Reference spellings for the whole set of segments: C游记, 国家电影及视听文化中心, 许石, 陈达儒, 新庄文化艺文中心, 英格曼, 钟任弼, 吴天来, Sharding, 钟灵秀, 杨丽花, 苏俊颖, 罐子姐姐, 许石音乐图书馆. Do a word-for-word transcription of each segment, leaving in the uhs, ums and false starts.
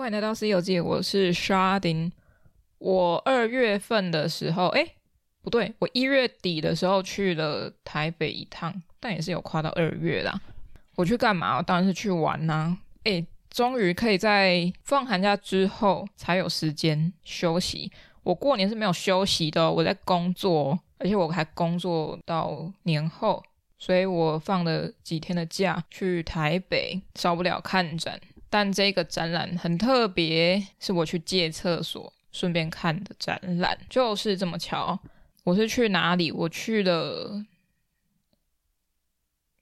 欢迎来到《C游记》，我是 Sharding。 我二月份的时候诶不对我一月底的时候去了台北一趟，但也是有跨到二月啦。我去干嘛？我当然是去玩啊。诶终于可以在放寒假之后才有时间休息。我过年是没有休息的，我在工作，而且我还工作到年后，所以我放了几天的假去台北，少不了看展。但这个展览很特别，是我去借厕所顺便看的展览，就是这么巧。我是去哪里？我去了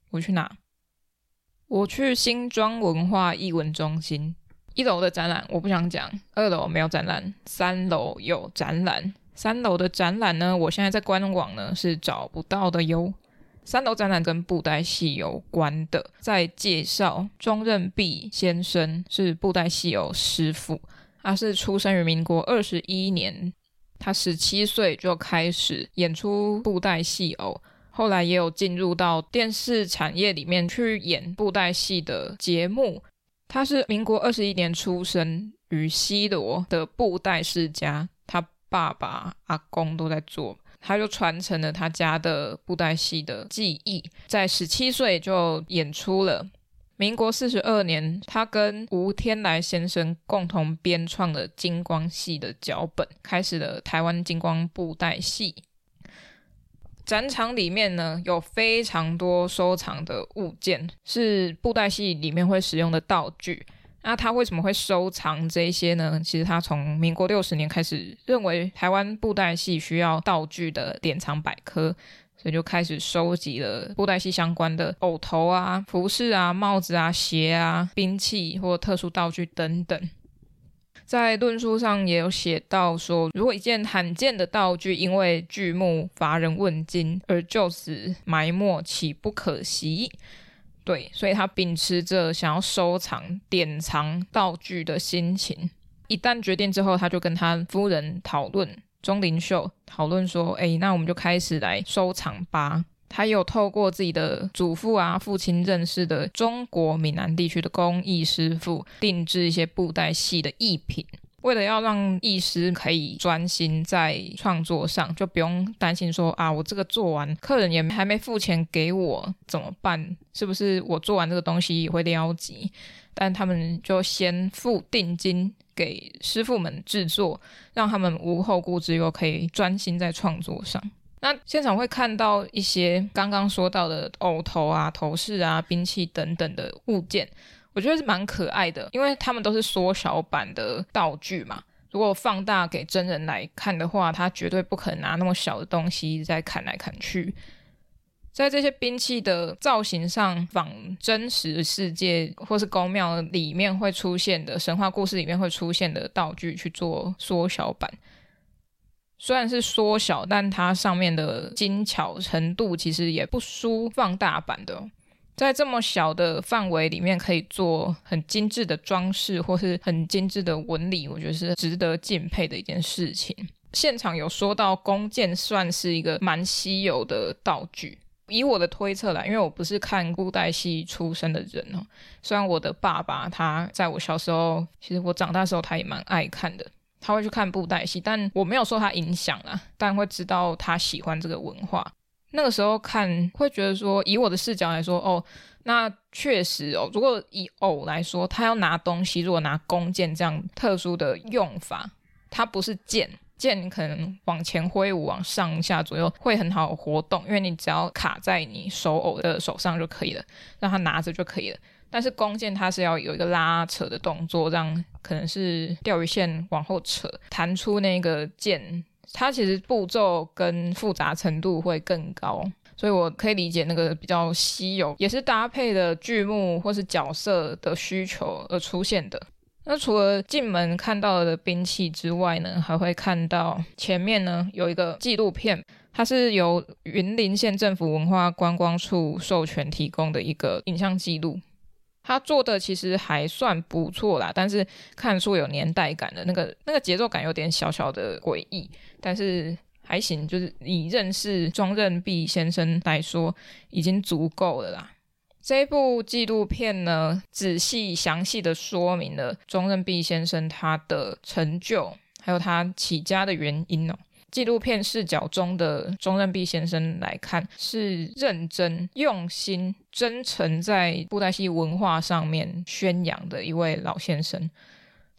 我去哪我去新庄文化艺文中心，一楼的展览我不想讲，二楼没有展览，三楼有展览。三楼的展览呢，我现在在官网呢是找不到的哟。三楼展览跟布袋戏有关的，在介绍钟任弼先生是布袋戏偶师傅，他是出生于民国二十一年，他十七岁就开始演出布袋戏偶，后来也有进入到电视产业里面去演布袋戏的节目。他是民国二十一年出生于西螺的布袋世家，他爸爸阿公都在做，他就传承了他家的布袋戏的技艺，在十七岁就演出了。民国四十二年，他跟吴天来先生共同编创了金光戏的脚本，开始了台湾金光布袋戏。展场里面呢，有非常多收藏的物件，是布袋戏里面会使用的道具。那他为什么会收藏这些呢？其实他从民国六十年开始认为台湾布袋戏需要道具的典藏百科，所以就开始收集了布袋戏相关的偶头啊、服饰啊、帽子啊、鞋啊、兵器或特殊道具等等。在论述上也有写到说，如果一件罕见的道具因为剧目乏人问津而就此埋没，岂不可惜？对，所以他秉持着想要收藏典藏道具的心情。一旦决定之后，他就跟他夫人讨论，钟灵秀讨论说，诶那我们就开始来收藏吧。他有透过自己的祖父啊、父亲认识的中国闽南地区的工艺师傅，定制一些布袋戏的艺品。为了要让艺师可以专心在创作上，就不用担心说啊，我这个做完客人也还没付钱给我怎么办，是不是我做完这个东西也会撩急。但他们就先付定金给师傅们制作，让他们无后顾之忧，可以专心在创作上。那现场会看到一些刚刚说到的偶头啊、头饰啊、兵器等等的物件，我觉得是蛮可爱的，因为他们都是缩小版的道具嘛。如果放大给真人来看的话，他绝对不可能拿那么小的东西再砍来砍去。在这些兵器的造型上，仿真实世界或是宫庙里面会出现的神话故事里面会出现的道具去做缩小版。虽然是缩小，但它上面的精巧程度其实也不输放大版的哦。在这么小的范围里面可以做很精致的装饰或是很精致的纹理，我觉得是值得敬佩的一件事情。现场有说到弓箭算是一个蛮稀有的道具，以我的推测啦，因为我不是看布袋戏出身的人哦。虽然我的爸爸他在我小时候，其实我长大的时候他也蛮爱看的，他会去看布袋戏，但我没有受他影响啦，但会知道他喜欢这个文化。那个时候看会觉得说，以我的视角来说，哦，那确实哦，如果以偶来说，他要拿东西，如果拿弓箭这样特殊的用法，它不是箭，箭可能往前挥舞，往上下左右会很好活动，因为你只要卡在你手偶的手上就可以了，让他拿着就可以了。但是弓箭它是要有一个拉扯的动作，让可能是钓鱼线往后扯，弹出那个箭，它其实步骤跟复杂程度会更高，所以我可以理解那个比较稀有，也是搭配的剧目或是角色的需求而出现的。那除了进门看到的兵器之外呢，还会看到前面呢有一个纪录片，它是由云林县政府文化观光处授权提供的一个影像记录，他做的其实还算不错啦，但是看出有年代感的那个那个节奏感有点小小的诡异，但是还行，就是以认识钟任弼先生来说已经足够了啦。这部纪录片呢仔细详细的说明了中任弼先生他的成就还有他起家的原因哦。纪录片视角中的中任弼先生来看，是认真用心真诚在布袋戏文化上面宣扬的一位老先生。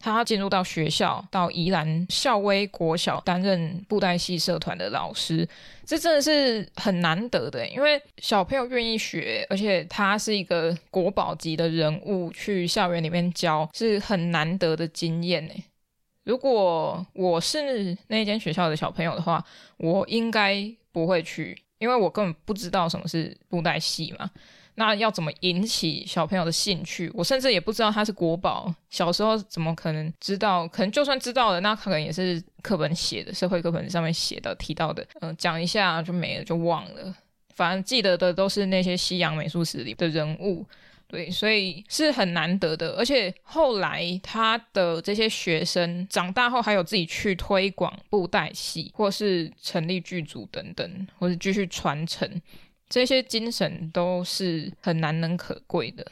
他进入到学校，到宜兰校威国小担任布袋戏社团的老师，这真的是很难得的，因为小朋友愿意学，而且他是一个国宝级的人物，去校园里面教是很难得的经验耶。如果我是那间学校的小朋友的话，我应该不会去，因为我根本不知道什么是布袋戏嘛，那要怎么引起小朋友的兴趣，我甚至也不知道它是国宝，小时候怎么可能知道，可能就算知道了，那可能也是课本写的，社会课本上面写的提到的，嗯、呃，讲一下就没了，就忘了，反正记得的都是那些西洋美术史里的人物，对，所以是很难得的。而且后来他的这些学生长大后还有自己去推广布袋戏，或是成立剧组等等，或是继续传承，这些精神都是很难能可贵的。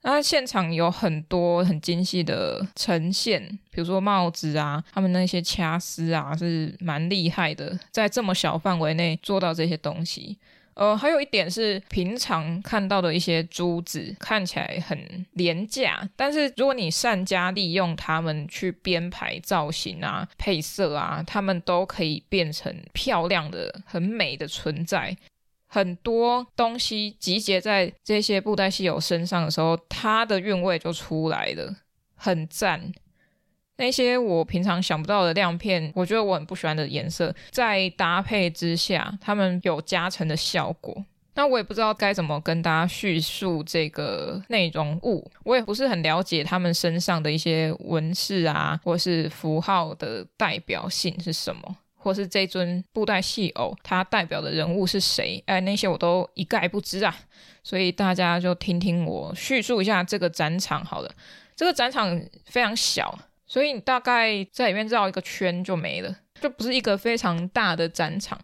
那现场有很多很精细的呈现，比如说帽子啊，他们那些掐丝啊，是蛮厉害的，在这么小范围内做到这些东西。呃，还有一点是平常看到的一些珠子看起来很廉价，但是如果你善加利用它们去编排造型啊、配色啊，它们都可以变成漂亮的、很美的存在。很多东西集结在这些布袋戏友身上的时候，它的韵味就出来了，很赞。那些我平常想不到的亮片，我觉得我很不喜欢的颜色，在搭配之下它们有加成的效果。那我也不知道该怎么跟大家叙述这个内容物，我也不是很了解他们身上的一些纹饰啊，或是符号的代表性是什么，或是这尊布袋戏偶它代表的人物是谁，哎，那些我都一概不知啊。所以大家就听听我叙述一下这个展场好了。这个展场非常小，所以你大概在里面绕一个圈就没了，就不是一个非常大的展场。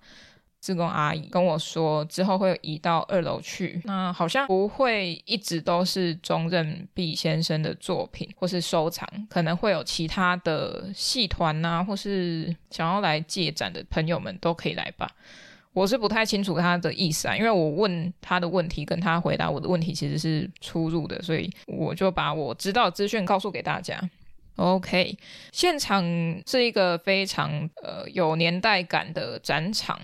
志工阿姨跟我说之后会移到二楼去，那好像不会一直都是中任弼先生的作品或是收藏，可能会有其他的戏团啊，或是想要来借展的朋友们都可以来吧。我是不太清楚他的意思啊，因为我问他的问题跟他回答我的问题其实是出入的，所以我就把我知道的资讯告诉给大家。OK， 现场是一个非常呃有年代感的展场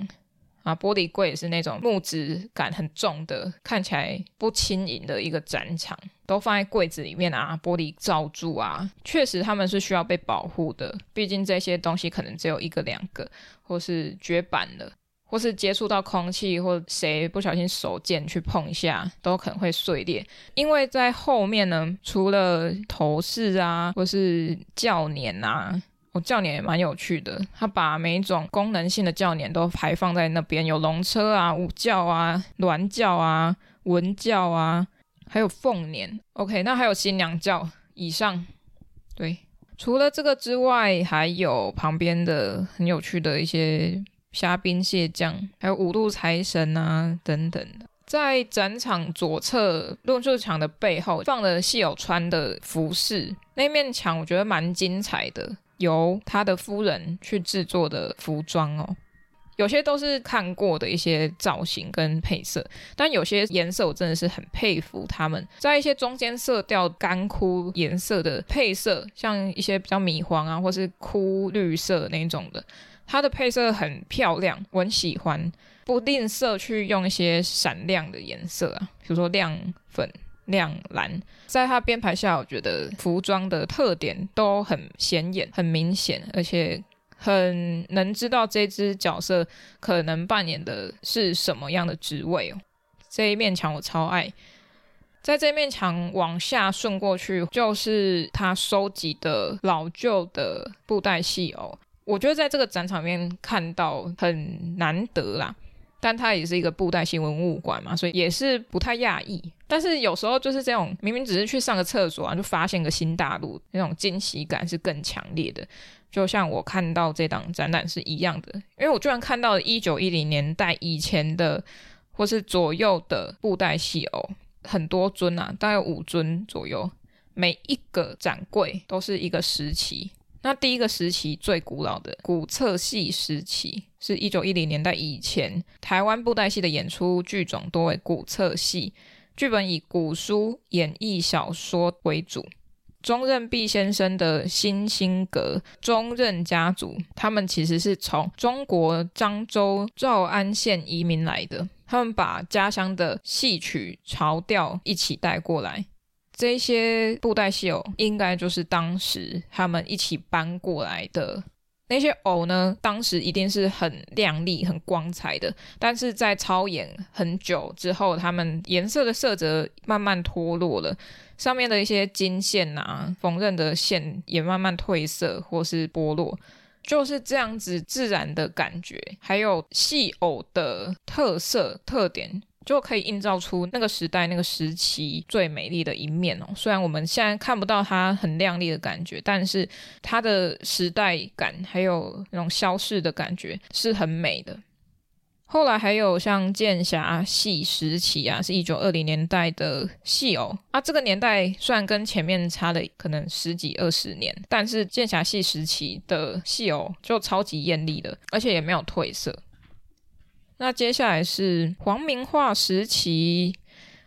啊，玻璃柜也是那种木质感很重的，看起来不轻盈的一个展场，都放在柜子里面啊，玻璃罩住啊，确实他们是需要被保护的，毕竟这些东西可能只有一个两个，或是绝版了，或是接触到空气，或谁不小心手贱去碰一下都可能会碎裂。因为在后面呢，除了头饰啊或是轿辇啊，哦，轿辇也蛮有趣的，他把每一种功能性的轿辇都排放在那边，有龙车啊、舞轿啊、銮轿啊、文轿啊，还有凤辇。 OK， 那还有新娘轿以上。对，除了这个之外，还有旁边的很有趣的一些虾兵蟹将，还有五路财神啊等等。在展场左侧论述墙的背后放了戏友穿的服饰，那面墙我觉得蛮精彩的，由他的夫人去制作的服装哦，有些都是看过的一些造型跟配色，但有些颜色我真的是很佩服他们，在一些中间色调干枯颜色的配色，像一些比较米黄啊或是枯绿色那种的，它的配色很漂亮，我很喜欢，不吝啬去用一些闪亮的颜色啊，比如说亮粉、亮蓝，在它编排下我觉得服装的特点都很显眼、很明显，而且很能知道这只角色可能扮演的是什么样的职位哦。这一面墙我超爱。在这面墙往下顺过去就是他收集的老旧的布袋戏偶，我觉得在这个展场里面看到很难得啦，但它也是一个布袋戏文物馆嘛，所以也是不太讶异。但是有时候就是这种明明只是去上个厕所啊，就发现个新大陆，那种惊喜感是更强烈的，就像我看到这档展览是一样的，因为我居然看到了一九一零年代以前的或是左右的布袋戏偶，很多尊啊，大概有五尊左右，每一个展柜都是一个时期。那第一个时期最古老的古册戏时期是一九一零年代以前，台湾布袋戏的演出剧种多为古册戏，剧本以古书演绎小说为主。钟任弼先生的新兴阁、钟任家族，他们其实是从中国漳州诏安县移民来的，他们把家乡的戏曲潮调一起带过来，这些布袋戏偶应该就是当时他们一起搬过来的。那些偶呢，当时一定是很亮丽很光彩的，但是在操演很久之后，他们颜色的色泽慢慢脱落了，上面的一些金线啊、缝纫的线也慢慢褪色或是剥落，就是这样子自然的感觉还有戏偶的特色特点，就可以映照出那个时代那个时期最美丽的一面哦。虽然我们现在看不到它很亮丽的感觉，但是它的时代感还有那种消逝的感觉是很美的。后来还有像剑侠戏时期啊，是一九二零年代的戏偶啊。这个年代虽然跟前面差了可能十几二十年，但是剑侠戏时期的戏偶就超级艳丽的，而且也没有褪色。那接下来是黄明化时期，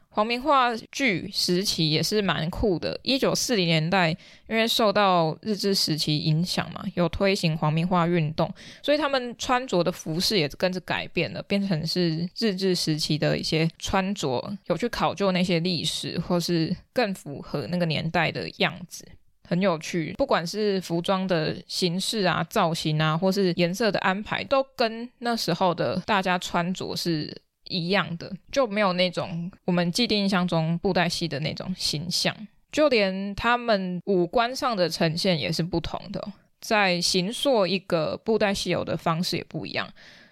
黄明化剧时期也是蛮酷的。一九四零年代因为受到日治时期影响嘛，有推行黄明化运动，所以他们穿着的服饰也跟着改变了，变成是日治时期的一些穿着，有去考究那些历史或是更符合那个年代的样子，很有趣。不管是服装的形式啊、造型啊，或是颜色的安排，都跟那时候的大家穿着是一样的，就没有那种我们既定印象中布袋戏的那种形象。就连他们五官上的呈现也是不同的，在形塑一个布袋戏偶的方式也不一样。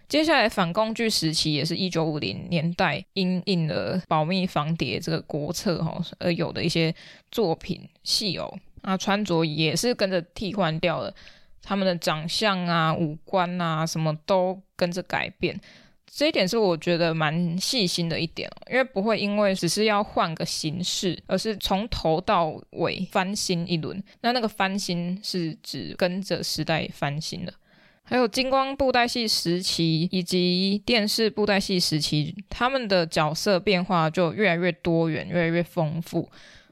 接下来反共剧时期也是一九五零年代因应了保密防谍这个国策而有的一些作品戏偶啊，穿着也是跟着替换掉了，他们的长相啊、五官啊什么都跟着改变。这一点是我觉得蛮细心的一点哦，因为不会因为只是要换个形式，而是从头到尾翻新一轮。那那个翻新是指跟着时代翻新的。还有金光布袋戏时期以及电视布袋戏时期，他们的角色变化就越来越多元，越来越丰富。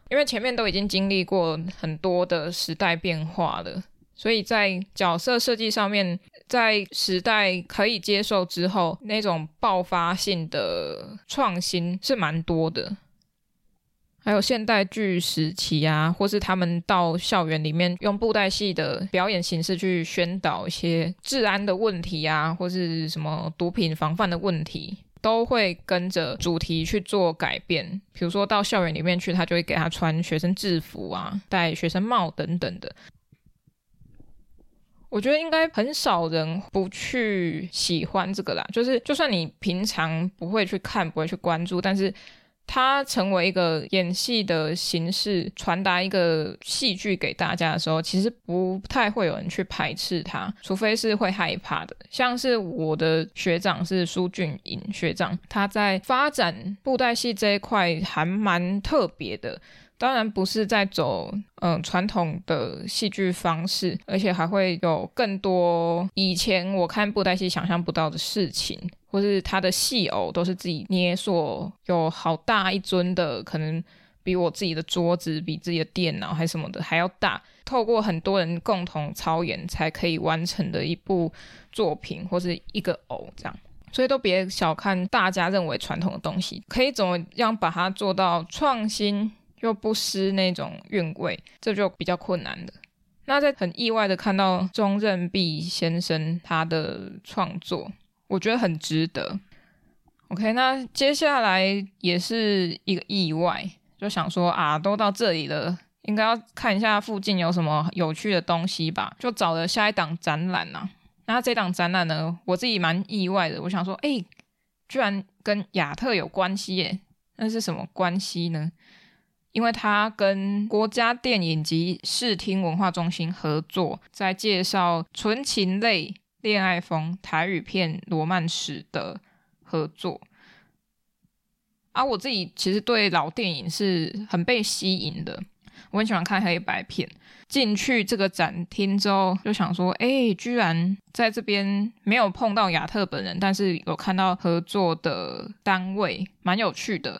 因为前面都已经经历过很多的时代变化了，所以在角色设计上面，在时代可以接受之后，那种爆发性的创新是蛮多的。还有现代剧时期啊，或是他们到校园里面用布袋戏的表演形式去宣导一些治安的问题啊，或是什么毒品防范的问题，都会跟着主题去做改变。比如说到校园里面去，他就会给他穿学生制服啊、戴学生帽等等的。我觉得应该很少人不去喜欢这个啦，就是就算你平常不会去看、不会去关注，但是它成为一个演戏的形式，传达一个戏剧给大家的时候，其实不太会有人去排斥它，除非是会害怕的。像是我的学长是苏俊颖学长，他在发展布袋戏这一块还蛮特别的，当然不是在走嗯传统的戏剧方式，而且还会有更多以前我看布袋戏想象不到的事情，或是他的戏偶都是自己捏塑，有好大一尊的，可能比我自己的桌子、比自己的电脑还什么的还要大，透过很多人共同操演才可以完成的一部作品或是一个偶这样。所以都别小看大家认为传统的东西，可以怎么样把它做到创新又不失那种韵味，这就比较困难的。那在很意外的看到钟任弼先生他的创作，我觉得很值得。 OK， 那接下来也是一个意外，就想说啊，都到这里了，应该要看一下附近有什么有趣的东西吧，就找了下一档展览啊。那这档展览呢，我自己蛮意外的，我想说诶，居然跟亚特有关系耶。那是什么关系呢？因为他跟国家电影及视听文化中心合作，在介绍纯情类恋爱风台语片罗曼史的合作啊，我自己其实对老电影是很被吸引的，我很喜欢看黑白片。进去这个展厅之后就想说，哎，居然在这边没有碰到亚特本人，但是有看到合作的单位，蛮有趣的。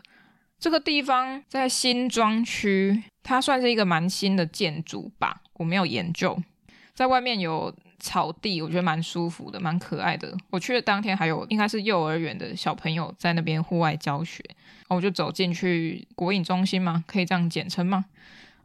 这个地方在新庄区，它算是一个蛮新的建筑吧，我没有研究。在外面有草地，我觉得蛮舒服的，蛮可爱的。我去的当天还有应该是幼儿园的小朋友在那边户外教学，我就走进去国影中心嘛，可以这样简称吗？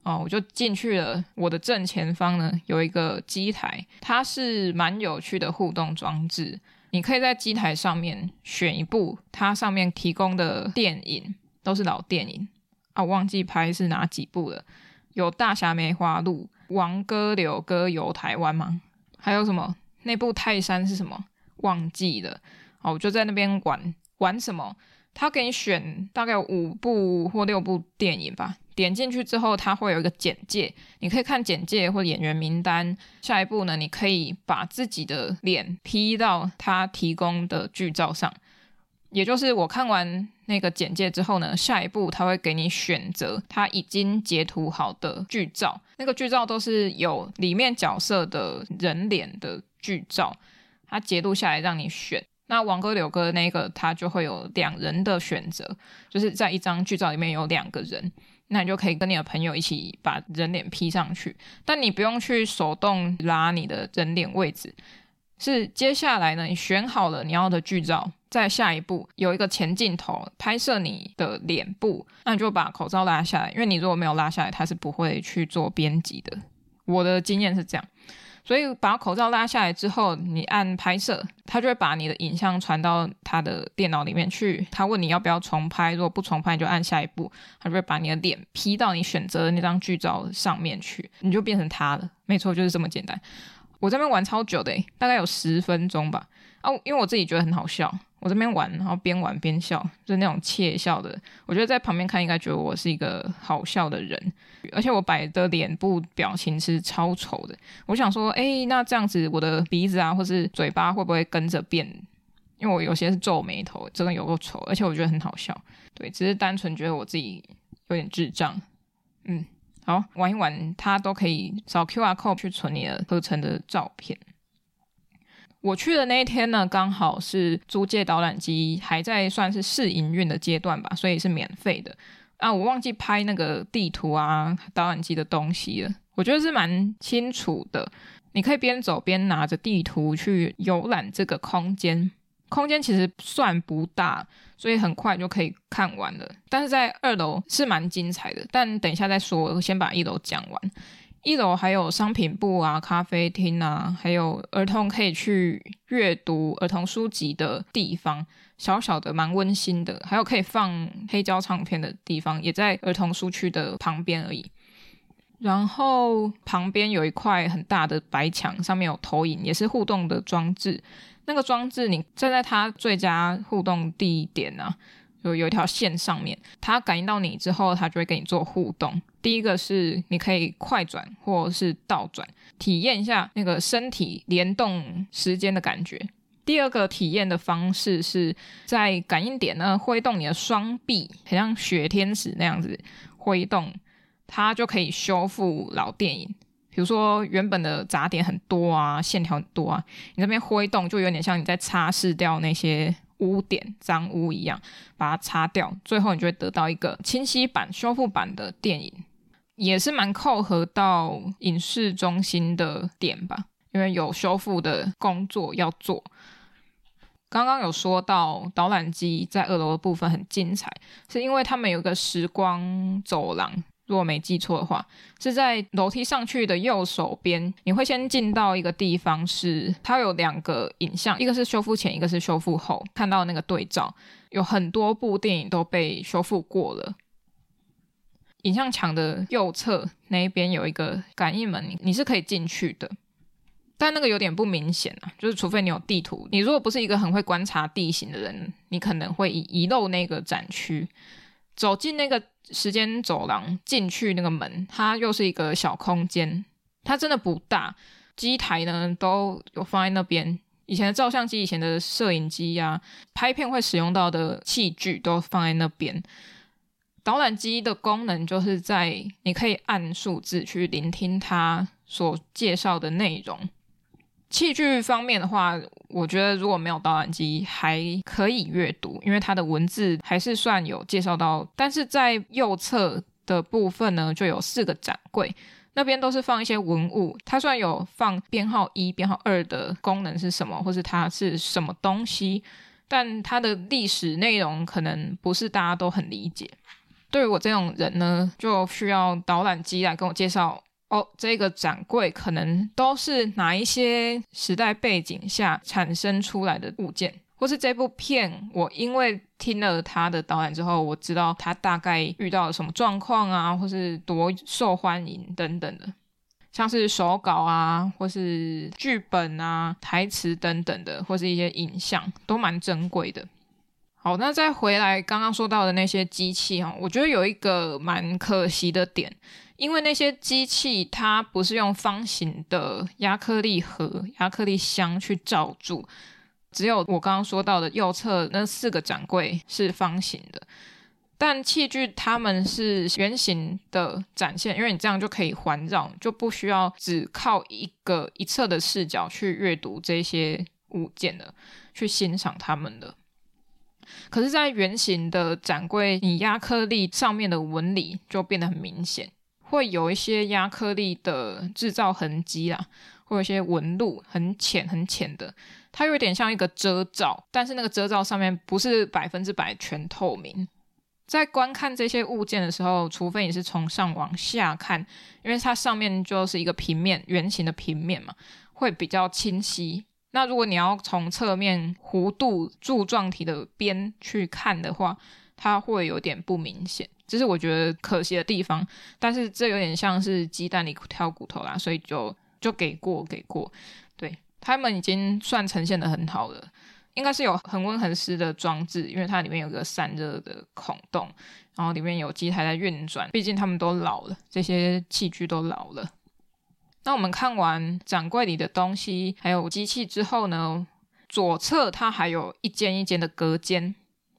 哦，我就进去了。我的正前方呢有一个机台，它是蛮有趣的互动装置，你可以在机台上面选一部它上面提供的电影，都是老电影啊，我忘记拍是哪几部了，有大侠梅花鹿、王哥柳哥游台湾吗，还有什么那部泰山是什么忘记了。好，我就在那边玩。玩什么？他给你选大概有五部或六部电影吧，点进去之后他会有一个简介，你可以看简介或演员名单。下一步呢，你可以把自己的脸 P 到他提供的剧照上，也就是我看完那个简介之后呢，下一步他会给你选择他已经截图好的剧照，那个剧照都是有里面角色的人脸的剧照，他截录下来让你选。那王哥柳哥那个他就会有两人的选择，就是在一张剧照里面有两个人，那你就可以跟你的朋友一起把人脸 P 上去，但你不用去手动拉你的人脸位置，是接下来呢你选好了你要的剧照，在下一步有一个前镜头拍摄你的脸部，那你就把口罩拉下来，因为你如果没有拉下来它是不会去做编辑的，我的经验是这样。所以把口罩拉下来之后你按拍摄，它就会把你的影像传到它的电脑里面去，它问你要不要重拍，如果不重拍你就按下一步，它就会把你的脸 P 到你选择的那张剧照上面去，你就变成它了，没错，就是这么简单。我这边玩超久的，大概有十分钟吧、啊、因为我自己觉得很好笑，我这边玩然后边玩边笑，就是那种窃笑的，我觉得在旁边看应该觉得我是一个好笑的人，而且我摆的脸部表情是超丑的。我想说诶，那这样子我的鼻子啊或是嘴巴会不会跟着变，因为我有些是皱眉头，真的有够丑，而且我觉得很好笑。对，只是单纯觉得我自己有点智障。嗯，好，玩一玩它都可以扫 Q R code 去存你的合成的照片。我去的那一天呢，刚好是租借导览机还在算是试营运的阶段吧，所以是免费的啊。我忘记拍那个地图啊导览机的东西了，我觉得是蛮清楚的，你可以边走边拿着地图去游览这个空间。空间其实算不大，所以很快就可以看完了，但是在二楼是蛮精彩的，但等一下再说，我先把一楼讲完。一楼还有商品部啊、咖啡厅啊，还有儿童可以去阅读儿童书籍的地方，小小的蛮温馨的，还有可以放黑胶唱片的地方，也在儿童书区的旁边而已。然后旁边有一块很大的白墙，上面有投影，也是互动的装置，那个装置你站在它最佳互动地点啊，有有一条线上面，它感应到你之后它就会跟你做互动。第一个是你可以快转或是倒转，体验一下那个身体联动时间的感觉。第二个体验的方式是在感应点呢挥动你的双臂，很像雪天使那样子挥动，它就可以修复老电影。比如说原本的杂点很多啊，线条很多啊，你这边挥动就有点像你在擦拭掉那些污点脏污一样，把它擦掉，最后你就会得到一个清晰版修复版的电影，也是蛮扣合到影视中心的点吧，因为有修复的工作要做。刚刚有说到导览机在二楼的部分很精彩，是因为他们有一个时光走廊，如果没记错的话是在楼梯上去的右手边，你会先进到一个地方，是它有两个影像，一个是修复前，一个是修复后，看到那个对照，有很多部电影都被修复过了。影像墙的右侧那边有一个感应门，你是可以进去的，但那个有点不明显啊，就是除非你有地图，你如果不是一个很会观察地形的人，你可能会遗漏那个展区。走进那个时间走廊，进去那个门，它又是一个小空间，它真的不大，机台呢都有放在那边，以前的照相机以前的摄影机啊，拍片会使用到的器具都放在那边。导览机的功能就是在你可以按数字去聆听它所介绍的内容。器具方面的话，我觉得如果没有导览机还可以阅读，因为它的文字还是算有介绍到，但是在右侧的部分呢就有四个展柜，那边都是放一些文物，它虽然有放编号一编号二的功能是什么，或是它是什么东西，但它的历史内容可能不是大家都很理解。对于我这种人呢，就需要导览机来跟我介绍哦，这个展柜可能都是哪一些时代背景下产生出来的物件，或是这部片我因为听了他的导演之后，我知道他大概遇到了什么状况啊，或是多受欢迎等等的，像是手稿啊，或是剧本啊，台词等等的，或是一些影像都蛮珍贵的。好，那再回来刚刚说到的那些机器，我觉得有一个蛮可惜的点，因为那些机器它不是用方形的亚克力盒亚克力箱去罩住，只有我刚刚说到的右侧那四个展柜是方形的，但器具它们是圆形的展现，因为你这样就可以环绕，就不需要只靠一个一侧的视角去阅读这些物件了，去欣赏它们了。可是在圆形的展柜，你亚克力上面的纹理就变得很明显，会有一些亚克力的制造痕迹啦，会有一些纹路，很浅很浅的，它有点像一个遮罩，但是那个遮罩上面不是百分之百全透明。在观看这些物件的时候，除非你是从上往下看，因为它上面就是一个平面，圆形的平面嘛，会比较清晰。那如果你要从侧面弧度柱状体的边去看的话，它会有点不明显，这是我觉得可惜的地方，但是这有点像是鸡蛋里挑骨头啦，所以就就给过给过。对，他们已经算呈现得很好了，应该是有恒温恒湿的装置，因为它里面有个散热的孔洞，然后里面有机台在运转，毕竟他们都老了，这些器具都老了。那我们看完展柜里的东西还有机器之后呢，左侧它还有一间一间的隔间，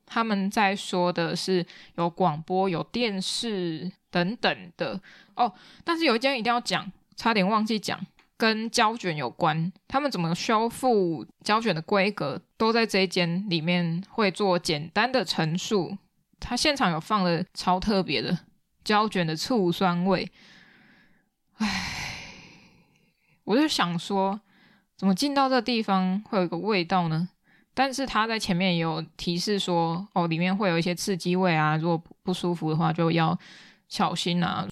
他们在说的是有广播有电视等等的哦，但是有一件一定要讲，差点忘记讲，跟胶卷有关，他们怎么修复胶卷的规格都在这一间里面会做简单的陈述。他现场有放了超特别的胶卷的醋酸味，唉，我就想说怎么进到这地方会有一个味道呢，但是他在前面也有提示说哦，里面会有一些刺激味啊，如果不舒服的话就要小心啊，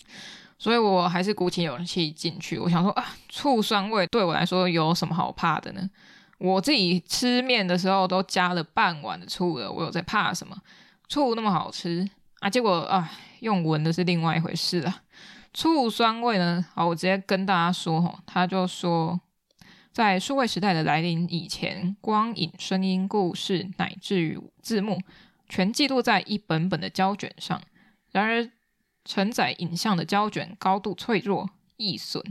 所以我还是鼓起勇气进去。我想说啊，醋酸味对我来说有什么好怕的呢，我自己吃面的时候都加了半碗的醋了，我有在怕什么，醋那么好吃啊，结果啊用闻的是另外一回事啊。醋酸味呢，好，我直接跟大家说吼，他就说在数位时代的来临以前，光影声音故事乃至于字幕全记录在一本本的胶卷上，然而承载影像的胶卷高度脆弱易损，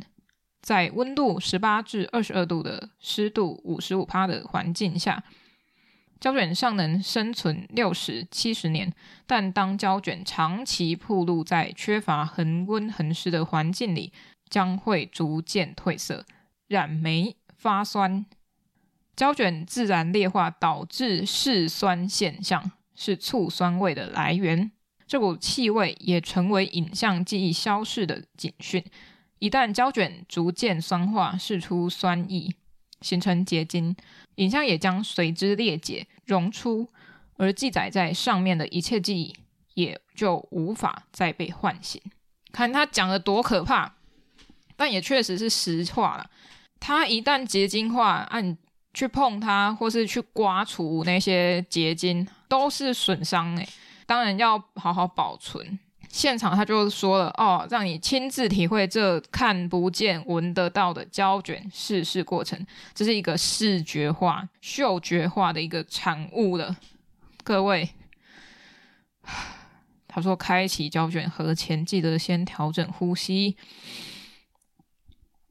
在温度十八至二十二度的湿度 百分之五十五 的环境下，胶卷尚能生存六十、七十年，但当胶卷长期暴露在缺乏恒温恒湿的环境里，将会逐渐褪色染霉发酸，胶卷自然裂化导致嗜酸现象，是醋酸味的来源。这股气味也成为影像记忆消逝的警讯，一旦胶卷逐渐酸化，释出酸液形成结晶，影像也将随之裂解溶出，而记载在上面的一切记忆也就无法再被唤醒。看他讲得多可怕，但也确实是实话啦，它一旦结晶化，啊，你去碰它或是去刮除那些结晶都是损伤耶，当然要好好保存。现场他就说了哦，让你亲自体会这看不见闻得到的胶卷试试过程，这是一个视觉化嗅觉化的一个产物了，各位。他说开启胶卷盒前记得先调整呼吸，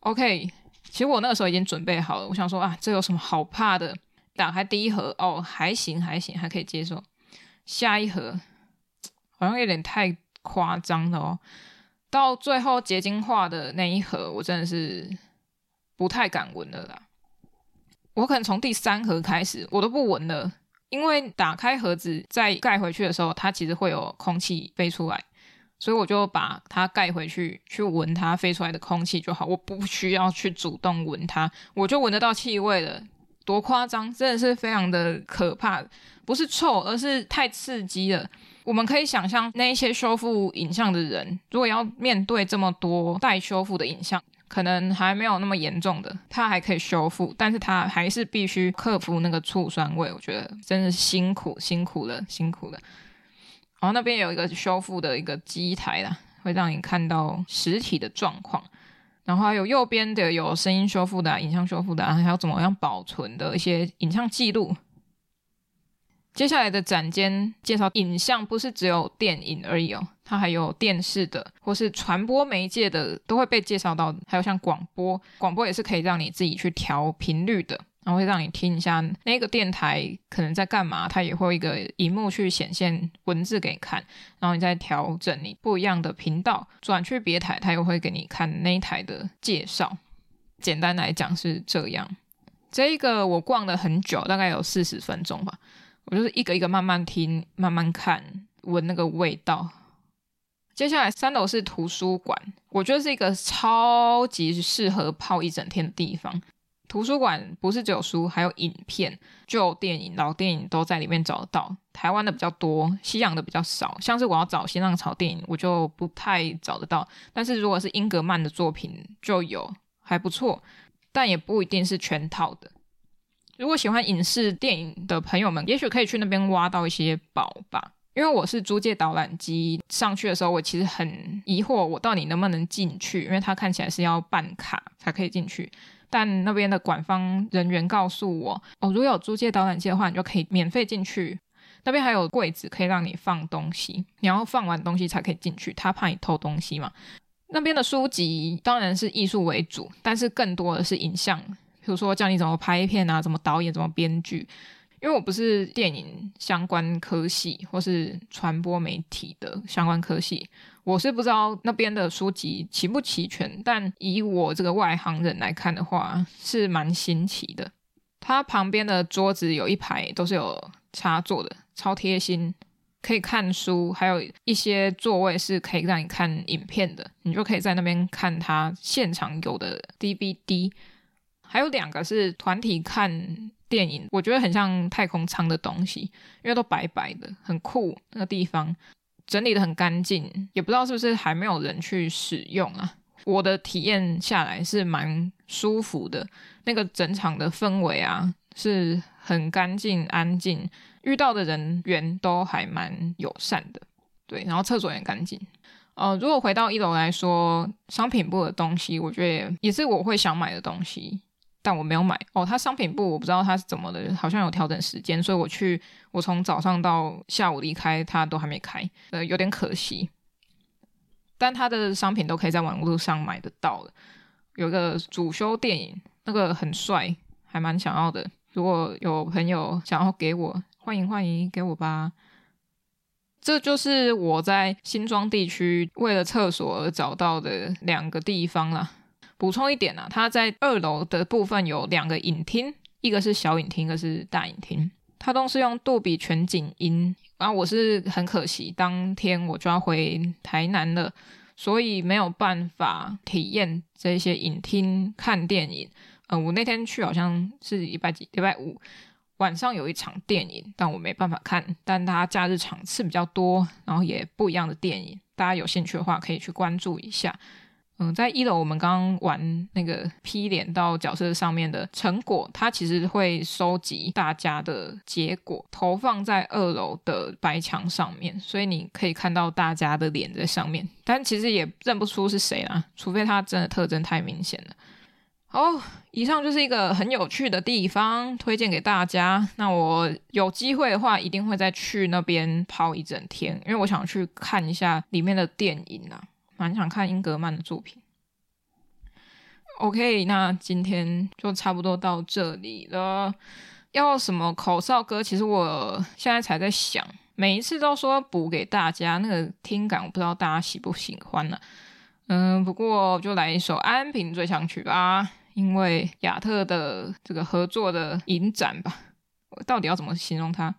OK，其实我那个时候已经准备好了，我想说啊，这有什么好怕的，打开第一盒哦，还行还行还可以接受，下一盒好像有点太夸张了哦，到最后结晶化的那一盒我真的是不太敢闻了啦，我可能从第三盒开始我都不闻了，因为打开盒子再盖回去的时候它其实会有空气飞出来，所以我就把它盖回去去闻它飞出来的空气就好，我不需要去主动闻它，我就闻得到气味了，多夸张，真的是非常的可怕，不是臭而是太刺激了。我们可以想象那一些修复影像的人如果要面对这么多待修复的影像，可能还没有那么严重的他还可以修复，但是他还是必须克服那个醋酸味，我觉得真的辛苦辛苦了辛苦了。然后那边有一个修复的一个机台啦，会让你看到实体的状况，然后还有右边的有声音修复的、啊、影像修复的、啊、还有怎么样保存的一些影像记录。接下来的展间介绍影像不是只有电影而已哦，它还有电视的或是传播媒介的都会被介绍到，还有像广播，广播也是可以让你自己去调频率的，然后会让你听一下那个电台可能在干嘛，它也会有一个荧幕去显现文字给你看，然后你再调整你不一样的频道转去别台，它又会给你看那一台的介绍。简单来讲是这样。这个我逛了很久，大概有四十分钟吧，我就是一个一个慢慢听慢慢看，闻那个味道。接下来三楼是图书馆，我觉得是一个超级适合泡一整天的地方。图书馆不是只有书，还有影片，旧电影老电影都在里面找得到，台湾的比较多，西洋的比较少，像是我要找新浪潮电影我就不太找得到，但是如果是英格曼的作品就有，还不错，但也不一定是全套的。如果喜欢影视电影的朋友们也许可以去那边挖到一些宝吧，因为我是租借导览机上去的时候我其实很疑惑我到底能不能进去，因为它看起来是要办卡才可以进去，但那边的馆方人员告诉我哦，如果有租借导览机的话你就可以免费进去，那边还有柜子可以让你放东西，你要放完东西才可以进去，他怕你偷东西嘛。那边的书籍当然是艺术为主，但是更多的是影像，比如说教你怎么拍片啊，怎么导演，怎么编剧，因为我不是电影相关科系或是传播媒体的相关科系，我是不知道那边的书籍齐不齐全，但以我这个外行人来看的话是蛮新奇的。它旁边的桌子有一排都是有插座的，超贴心，可以看书，还有一些座位是可以让你看影片的，你就可以在那边看它现场有的 D V D， 还有两个是团体看电影，我觉得很像太空舱的东西，因为都白白的很酷，那个地方整理的很干净，也不知道是不是还没有人去使用啊。我的体验下来是蛮舒服的，那个整场的氛围啊是很干净安静，遇到的人员都还蛮友善的，对，然后厕所也很干净。呃，如果回到一楼来说，商品部的东西我觉得也是我会想买的东西，但我没有买哦。它商品部我不知道它是怎么的，好像有调整时间，所以我去我从早上到下午离开它都还没开，呃，有点可惜，但它的商品都可以在网络上买得到了。有一个主修电影那个很帅，还蛮想要的，如果有朋友想要给我，欢迎欢迎给我吧。这就是我在新庄地区为了厕所而找到的两个地方啦。补充一点啊，它在二楼的部分有两个影厅，一个是小影厅，一个是大影厅，它都是用杜比全景音。然后我是很可惜当天我就要回台南了，所以没有办法体验这些影厅看电影。呃，我那天去好像是礼拜几，礼拜五晚上有一场电影，但我没办法看，但它假日场次比较多，然后也不一样的电影，大家有兴趣的话可以去关注一下。嗯，在一楼我们刚刚玩那个P脸到角色上面的成果，它其实会收集大家的结果投放在二楼的白墙上面，所以你可以看到大家的脸在上面，但其实也认不出是谁啦，除非它真的特征太明显了。好，以上就是一个很有趣的地方推荐给大家，那我有机会的话一定会再去那边泡一整天，因为我想去看一下里面的电影啊，蛮想看英格曼的作品。OK， 那今天就差不多到这里了。要什么口哨歌，其实我现在才在想，每一次都说补给大家，那个听感我不知道大家喜不喜欢呢、啊。嗯，不过就来一首安平最强曲吧，因为亚特的这个合作的影展吧，我到底要怎么形容它，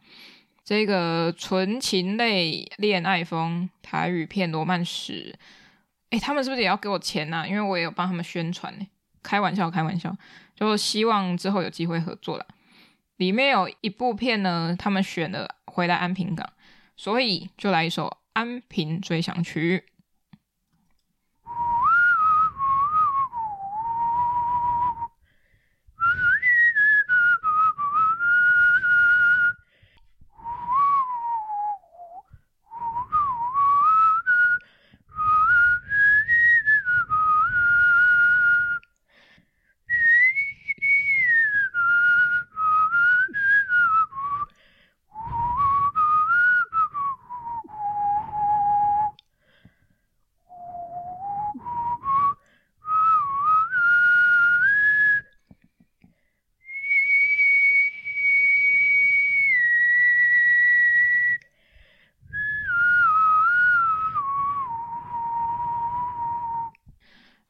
这个纯情类恋爱风台语片罗曼史，诶他们是不是也要给我钱啊？因为我也有帮他们宣传、欸、开玩笑开玩笑，就希望之后有机会合作啦。里面有一部片呢，他们选了回来安平港，所以就来一首安平追想曲。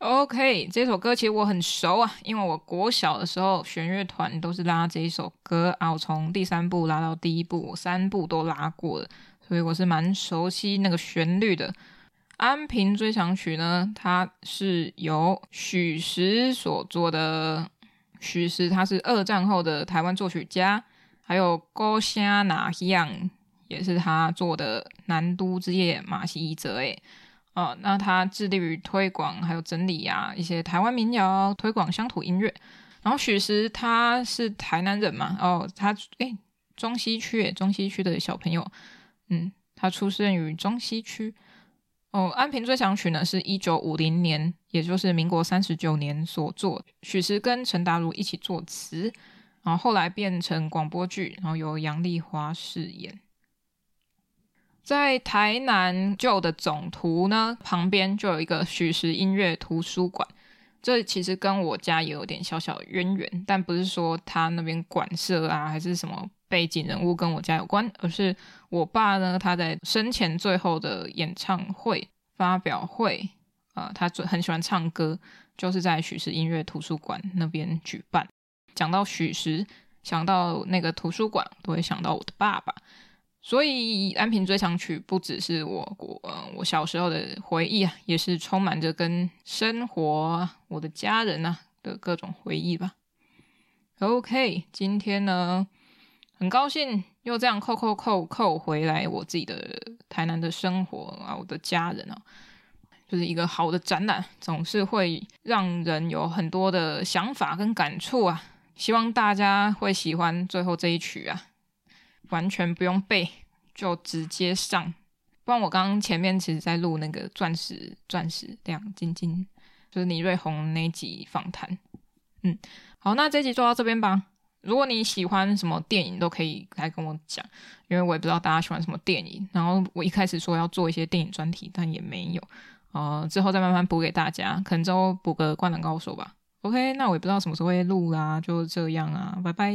OK， 这首歌其实我很熟啊，因为我国小的时候弦乐团都是拉这一首歌啊，我从第三部拉到第一部，我三部都拉过了，所以我是蛮熟悉那个旋律的。安平追想曲呢，它是由许石所做的，许石他是二战后的台湾作曲家，还有高虾拿样也是他做的南都之夜马西一泽耶。哦、那他致力于推广还有整理啊一些台湾民谣，推广乡土音乐。然后许石他是台南人嘛，哦，他诶中西区中西区的小朋友，嗯，他出生于中西区。哦，安平追想曲呢是一九五零年，也就是民国三十九年所作，许石跟陈达儒一起作词，然后后来变成广播剧，然后由杨丽花饰演。在台南旧的总图呢旁边就有一个许石音乐图书馆，这其实跟我家也有点小小渊源，但不是说他那边馆舍啊还是什么背景人物跟我家有关，而是我爸呢他在生前最后的演唱会发表会、呃、他很喜欢唱歌，就是在许石音乐图书馆那边举办。讲到许石想到那个图书馆都会想到我的爸爸，所以安平追想曲不只是我 我,、呃、我小时候的回忆啊，也是充满着跟生活、啊、我的家人啊的各种回忆吧。 OK， 今天呢很高兴又这样扣扣扣扣回来我自己的台南的生活啊，我的家人啊，就是一个好的展览总是会让人有很多的想法跟感触啊，希望大家会喜欢最后这一曲啊，完全不用背就直接上，不然我刚刚前面其实在录那个钻石钻石亮晶晶，就是倪瑞红那集访谈。嗯，好，那这集就到这边吧。如果你喜欢什么电影都可以来跟我讲，因为我也不知道大家喜欢什么电影，然后我一开始说要做一些电影专题但也没有，呃，之后再慢慢补给大家，可能之后补个灌篮高手吧。 OK， 那我也不知道什么时候会录啦、啊、就这样啊，拜拜。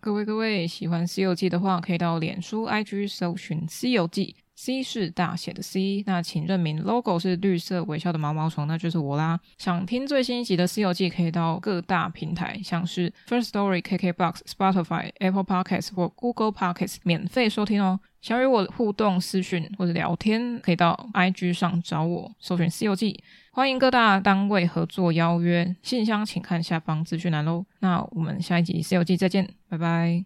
各位各位，喜欢C游记的话可以到脸书 I G 搜寻C游记， C 是大写的 C， 那请认明 logo 是绿色微笑的毛毛虫，那就是我啦。想听最新一集的C游记可以到各大平台，像是 Firstory、K K B O X、Spotify、Apple Podcasts 或 Google Podcasts 免费收听哦。想与我互动私讯或者聊天可以到 I G 上找我，搜寻C游记，欢迎各大单位合作邀约，信箱请看下方资讯栏咯。那我们下一集《C游记》再见，拜拜。